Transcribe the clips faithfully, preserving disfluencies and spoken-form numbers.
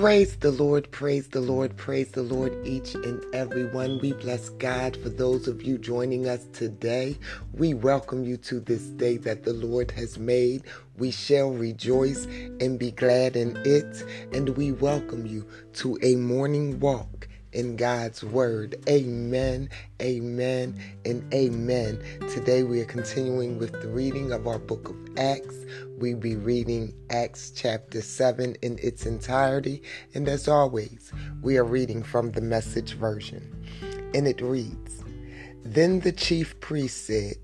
Praise the Lord, praise the Lord, praise the Lord, each and every one. We bless God for those of you joining us today. We welcome you to this day that the Lord has made. We shall rejoice and be glad in it. And we welcome you to a morning walk in God's word. Amen, amen, and amen. Today we are continuing with the reading of our book of Acts. We be reading Acts chapter seven in its entirety. And as always, we are reading from the Message version. And it reads, "Then the chief priest said,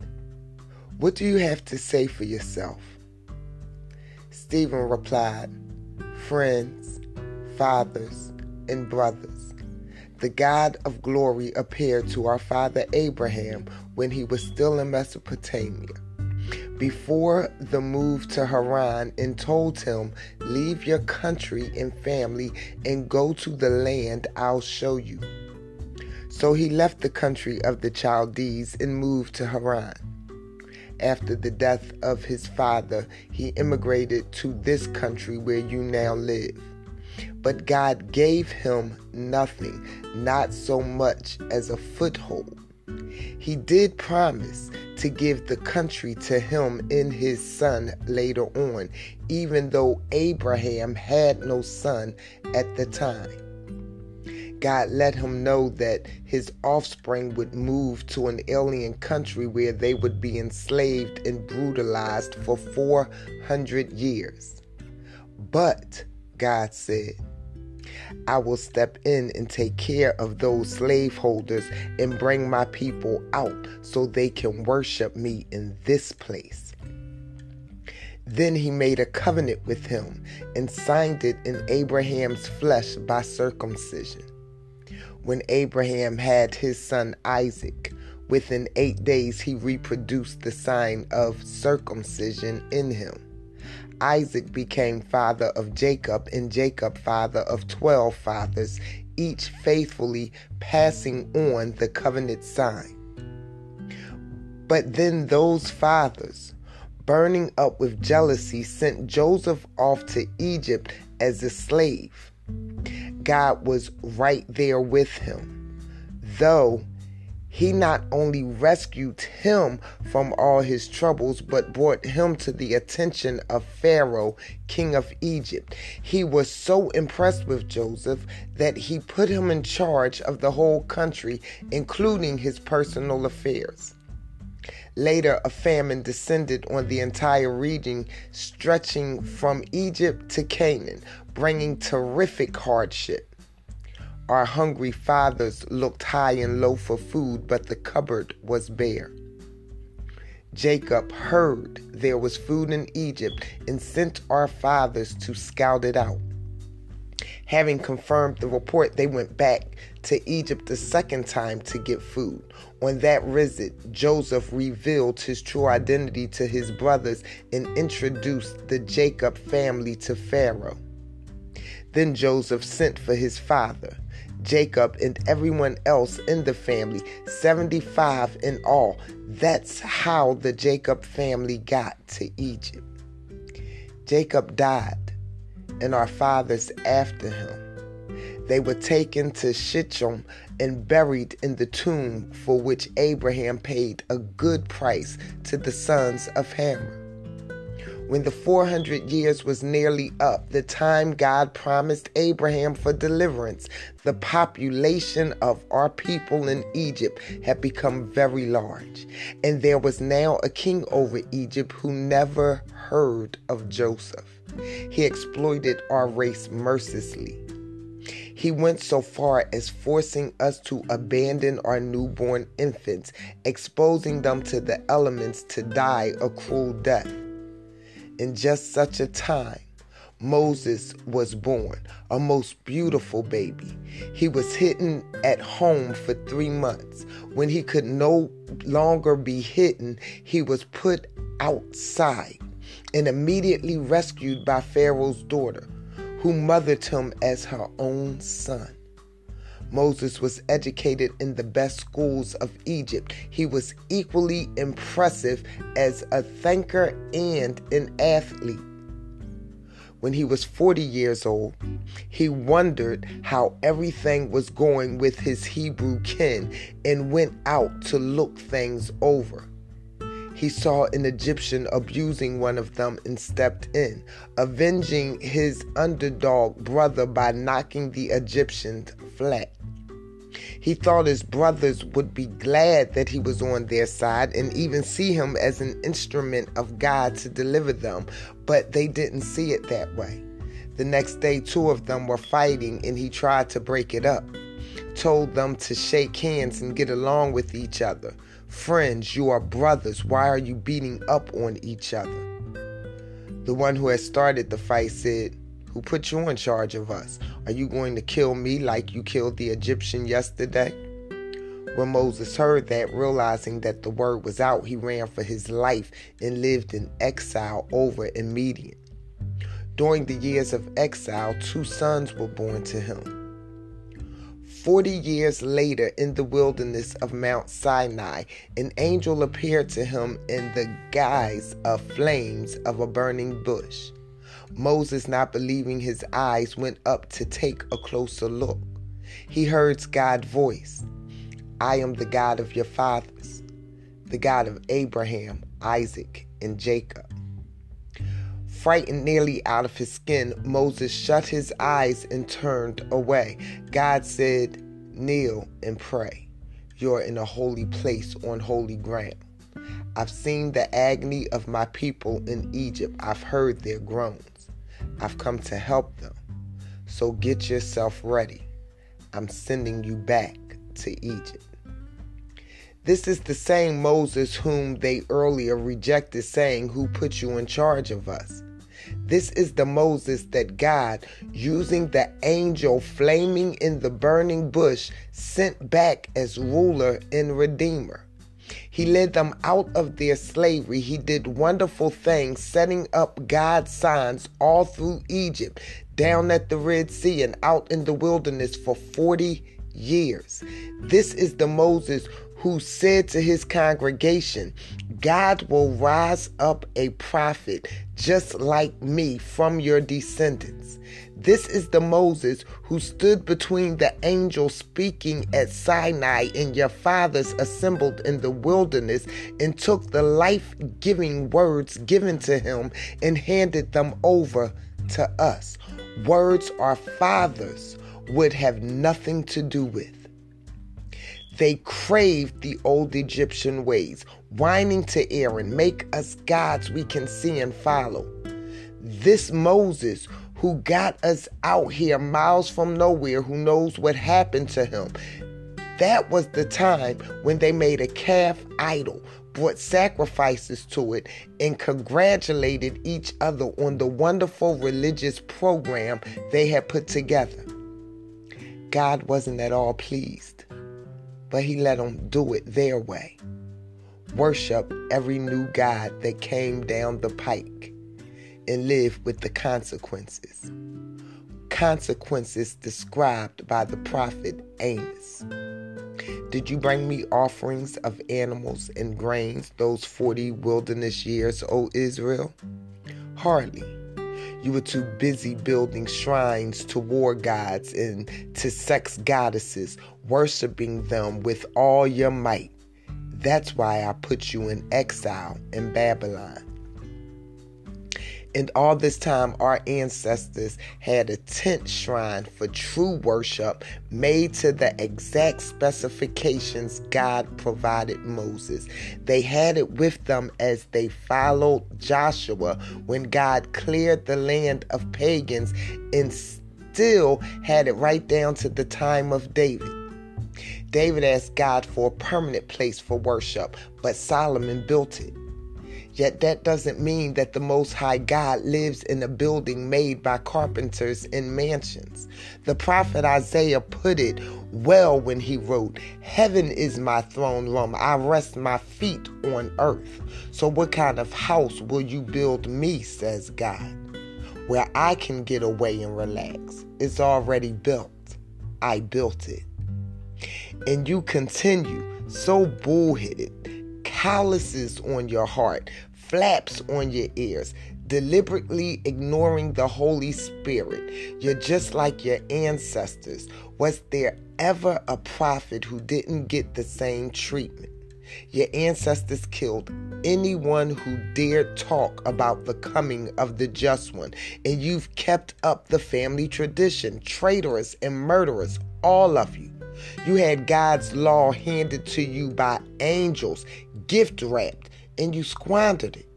'What do you have to say for yourself?' Stephen replied, 'Friends, fathers, and brothers, the God of glory appeared to our father Abraham when he was still in Mesopotamia, before the move to Haran, and told him, "Leave your country and family and go to the land I'll show you." So he left the country of the Chaldees and moved to Haran. After the death of his father, he immigrated to this country where you now live. But God gave him nothing, not so much as a foothold. He did promise to give the country to him and his son later on, even though Abraham had no son at the time. God let him know that his offspring would move to an alien country where they would be enslaved and brutalized for four hundred years. But God said, "I will step in and take care of those slaveholders and bring my people out so they can worship me in this place." Then he made a covenant with him and signed it in Abraham's flesh by circumcision. When Abraham had his son Isaac, within eight days he reproduced the sign of circumcision in him. Isaac became father of Jacob, and Jacob father of twelve fathers, each faithfully passing on the covenant sign. But then those fathers, burning up with jealousy, sent Joseph off to Egypt as a slave. God was right there with him, though He not only rescued him from all his troubles, but brought him to the attention of Pharaoh, king of Egypt. He was so impressed with Joseph that he put him in charge of the whole country, including his personal affairs. Later, a famine descended on the entire region, stretching from Egypt to Canaan, bringing terrific hardship. Our hungry fathers looked high and low for food, but the cupboard was bare. Jacob heard there was food in Egypt and sent our fathers to scout it out. Having confirmed the report, they went back to Egypt a second time to get food. On that visit, Joseph revealed his true identity to his brothers and introduced the Jacob family to Pharaoh. Then Joseph sent for his father, Jacob, and everyone else in the family, seventy-five in all. That's how the Jacob family got to Egypt. Jacob died, and our fathers after him. They were taken to Shechem and buried in the tomb for which Abraham paid a good price to the sons of Haran. When the four hundred years was nearly up, the time God promised Abraham for deliverance, the population of our people in Egypt had become very large, and there was now a king over Egypt who never heard of Joseph. He exploited our race mercilessly. He went so far as forcing us to abandon our newborn infants, exposing them to the elements to die a cruel death. In just such a time, Moses was born, a most beautiful baby. He was hidden at home for three months. When he could no longer be hidden, he was put outside and immediately rescued by Pharaoh's daughter, who mothered him as her own son. Moses was educated in the best schools of Egypt. He was equally impressive as a thinker and an athlete. when he was forty years old, he wondered how everything was going with his Hebrew kin and went out to look things over. He saw an Egyptian abusing one of them and stepped in, avenging his underdog brother by knocking the Egyptian flat. He thought his brothers would be glad that he was on their side and even see him as an instrument of God to deliver them, but they didn't see it that way. The next day, two of them were fighting, and he tried to break it up, told them to shake hands and get along with each other. Friends, you are brothers. Why are you beating up on each other? The one who had started the fight said, "Who put you in charge of us? Are you going to kill me like you killed the Egyptian yesterday?" When Moses heard that, realizing that the word was out, he ran for his life and lived in exile over in Midian. During the years of exile, two sons were born to him. Forty years later, in the wilderness of Mount Sinai, an angel appeared to him in the guise of flames of a burning bush. Moses, not believing his eyes, went up to take a closer look. He heard God's voice. "I am the God of your fathers, the God of Abraham, Isaac, and Jacob." Frightened nearly out of his skin, Moses shut his eyes and turned away. God said, "Kneel and pray. You're in a holy place on holy ground. I've seen the agony of my people in Egypt. I've heard their groans. I've come to help them. So get yourself ready. I'm sending you back to Egypt." This is the same Moses whom they earlier rejected, saying, "Who put you in charge of us?" This is the Moses that God, using the angel flaming in the burning bush, sent back as ruler and redeemer. He led them out of their slavery. He did wonderful things, setting up God's signs all through Egypt, down at the Red Sea, and out in the wilderness for forty years. This is the Moses who said to his congregation, "God will rise up a prophet just like me from your descendants." This is the Moses who stood between the angel speaking at Sinai and your fathers assembled in the wilderness, and took the life-giving words given to him and handed them over to us. Words our fathers would have nothing to do with. They craved the old Egyptian ways, whining to Aaron, "Make us gods we can see and follow." This Moses who got us out here miles from nowhere, who knows what happened to him. That was the time when they made a calf idol, brought sacrifices to it, and congratulated each other on the wonderful religious program they had put together. God wasn't at all pleased, but he let them do it their way. Worship every new god that came down the pike and live with the consequences. Consequences described by the prophet Amos. "Did you bring me offerings of animals and grains those forty wilderness years, O Israel? Hardly. You were too busy building shrines to war gods and to sex goddesses, worshiping them with all your might. That's why I put you in exile in Babylon." And all this time, our ancestors had a tent shrine for true worship made to the exact specifications God provided Moses. They had it with them as they followed Joshua when God cleared the land of pagans, and still had it right down to the time of David. David asked God for a permanent place for worship, but Solomon built it. Yet that doesn't mean that the Most High God lives in a building made by carpenters in mansions. The prophet Isaiah put it well when he wrote, "Heaven is my throne room. I rest my feet on earth. So what kind of house will you build me, says God, where I can get away and relax? It's already built. I built it." And you continue, so bullheaded, calluses on your heart, flaps on your ears, deliberately ignoring the Holy Spirit. You're just like your ancestors. Was there ever a prophet who didn't get the same treatment? Your ancestors killed anyone who dared talk about the coming of the Just One, and you've kept up the family tradition, traitors and murderers, all of you. You had God's law handed to you by angels, gift-wrapped, and you squandered it.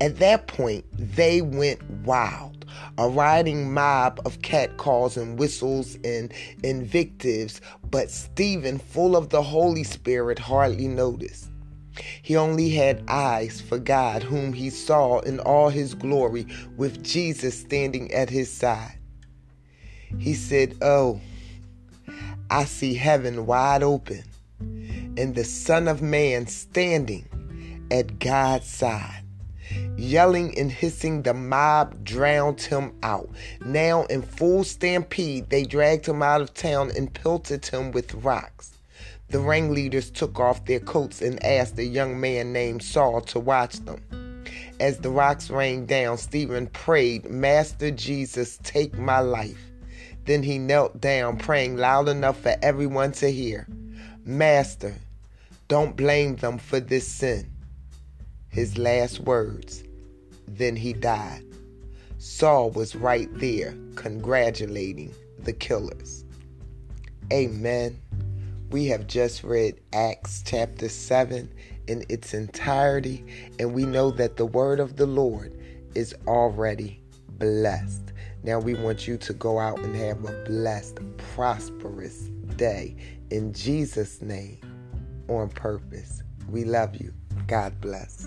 At that point, they went wild. A riding mob of catcalls and whistles and invectives, but Stephen, full of the Holy Spirit, hardly noticed. He only had eyes for God, whom he saw in all his glory, with Jesus standing at his side. He said, "Oh, I see heaven wide open, and the Son of Man standing at God's side." Yelling and hissing, the mob drowned him out. Now in full stampede, they dragged him out of town and pelted him with rocks. The ringleaders took off their coats and asked a young man named Saul to watch them. As the rocks rained down, Stephen prayed, "Master Jesus, take my life." Then he knelt down, praying loud enough for everyone to hear, "Master, don't blame them for this sin." His last words. Then he died. Saul was right there congratulating the killers. Amen. We have just read Acts chapter seven in its entirety, and we know that the word of the Lord is already blessed. Now we want you to go out and have a blessed, prosperous day in Jesus' name, on purpose. We love you. God bless.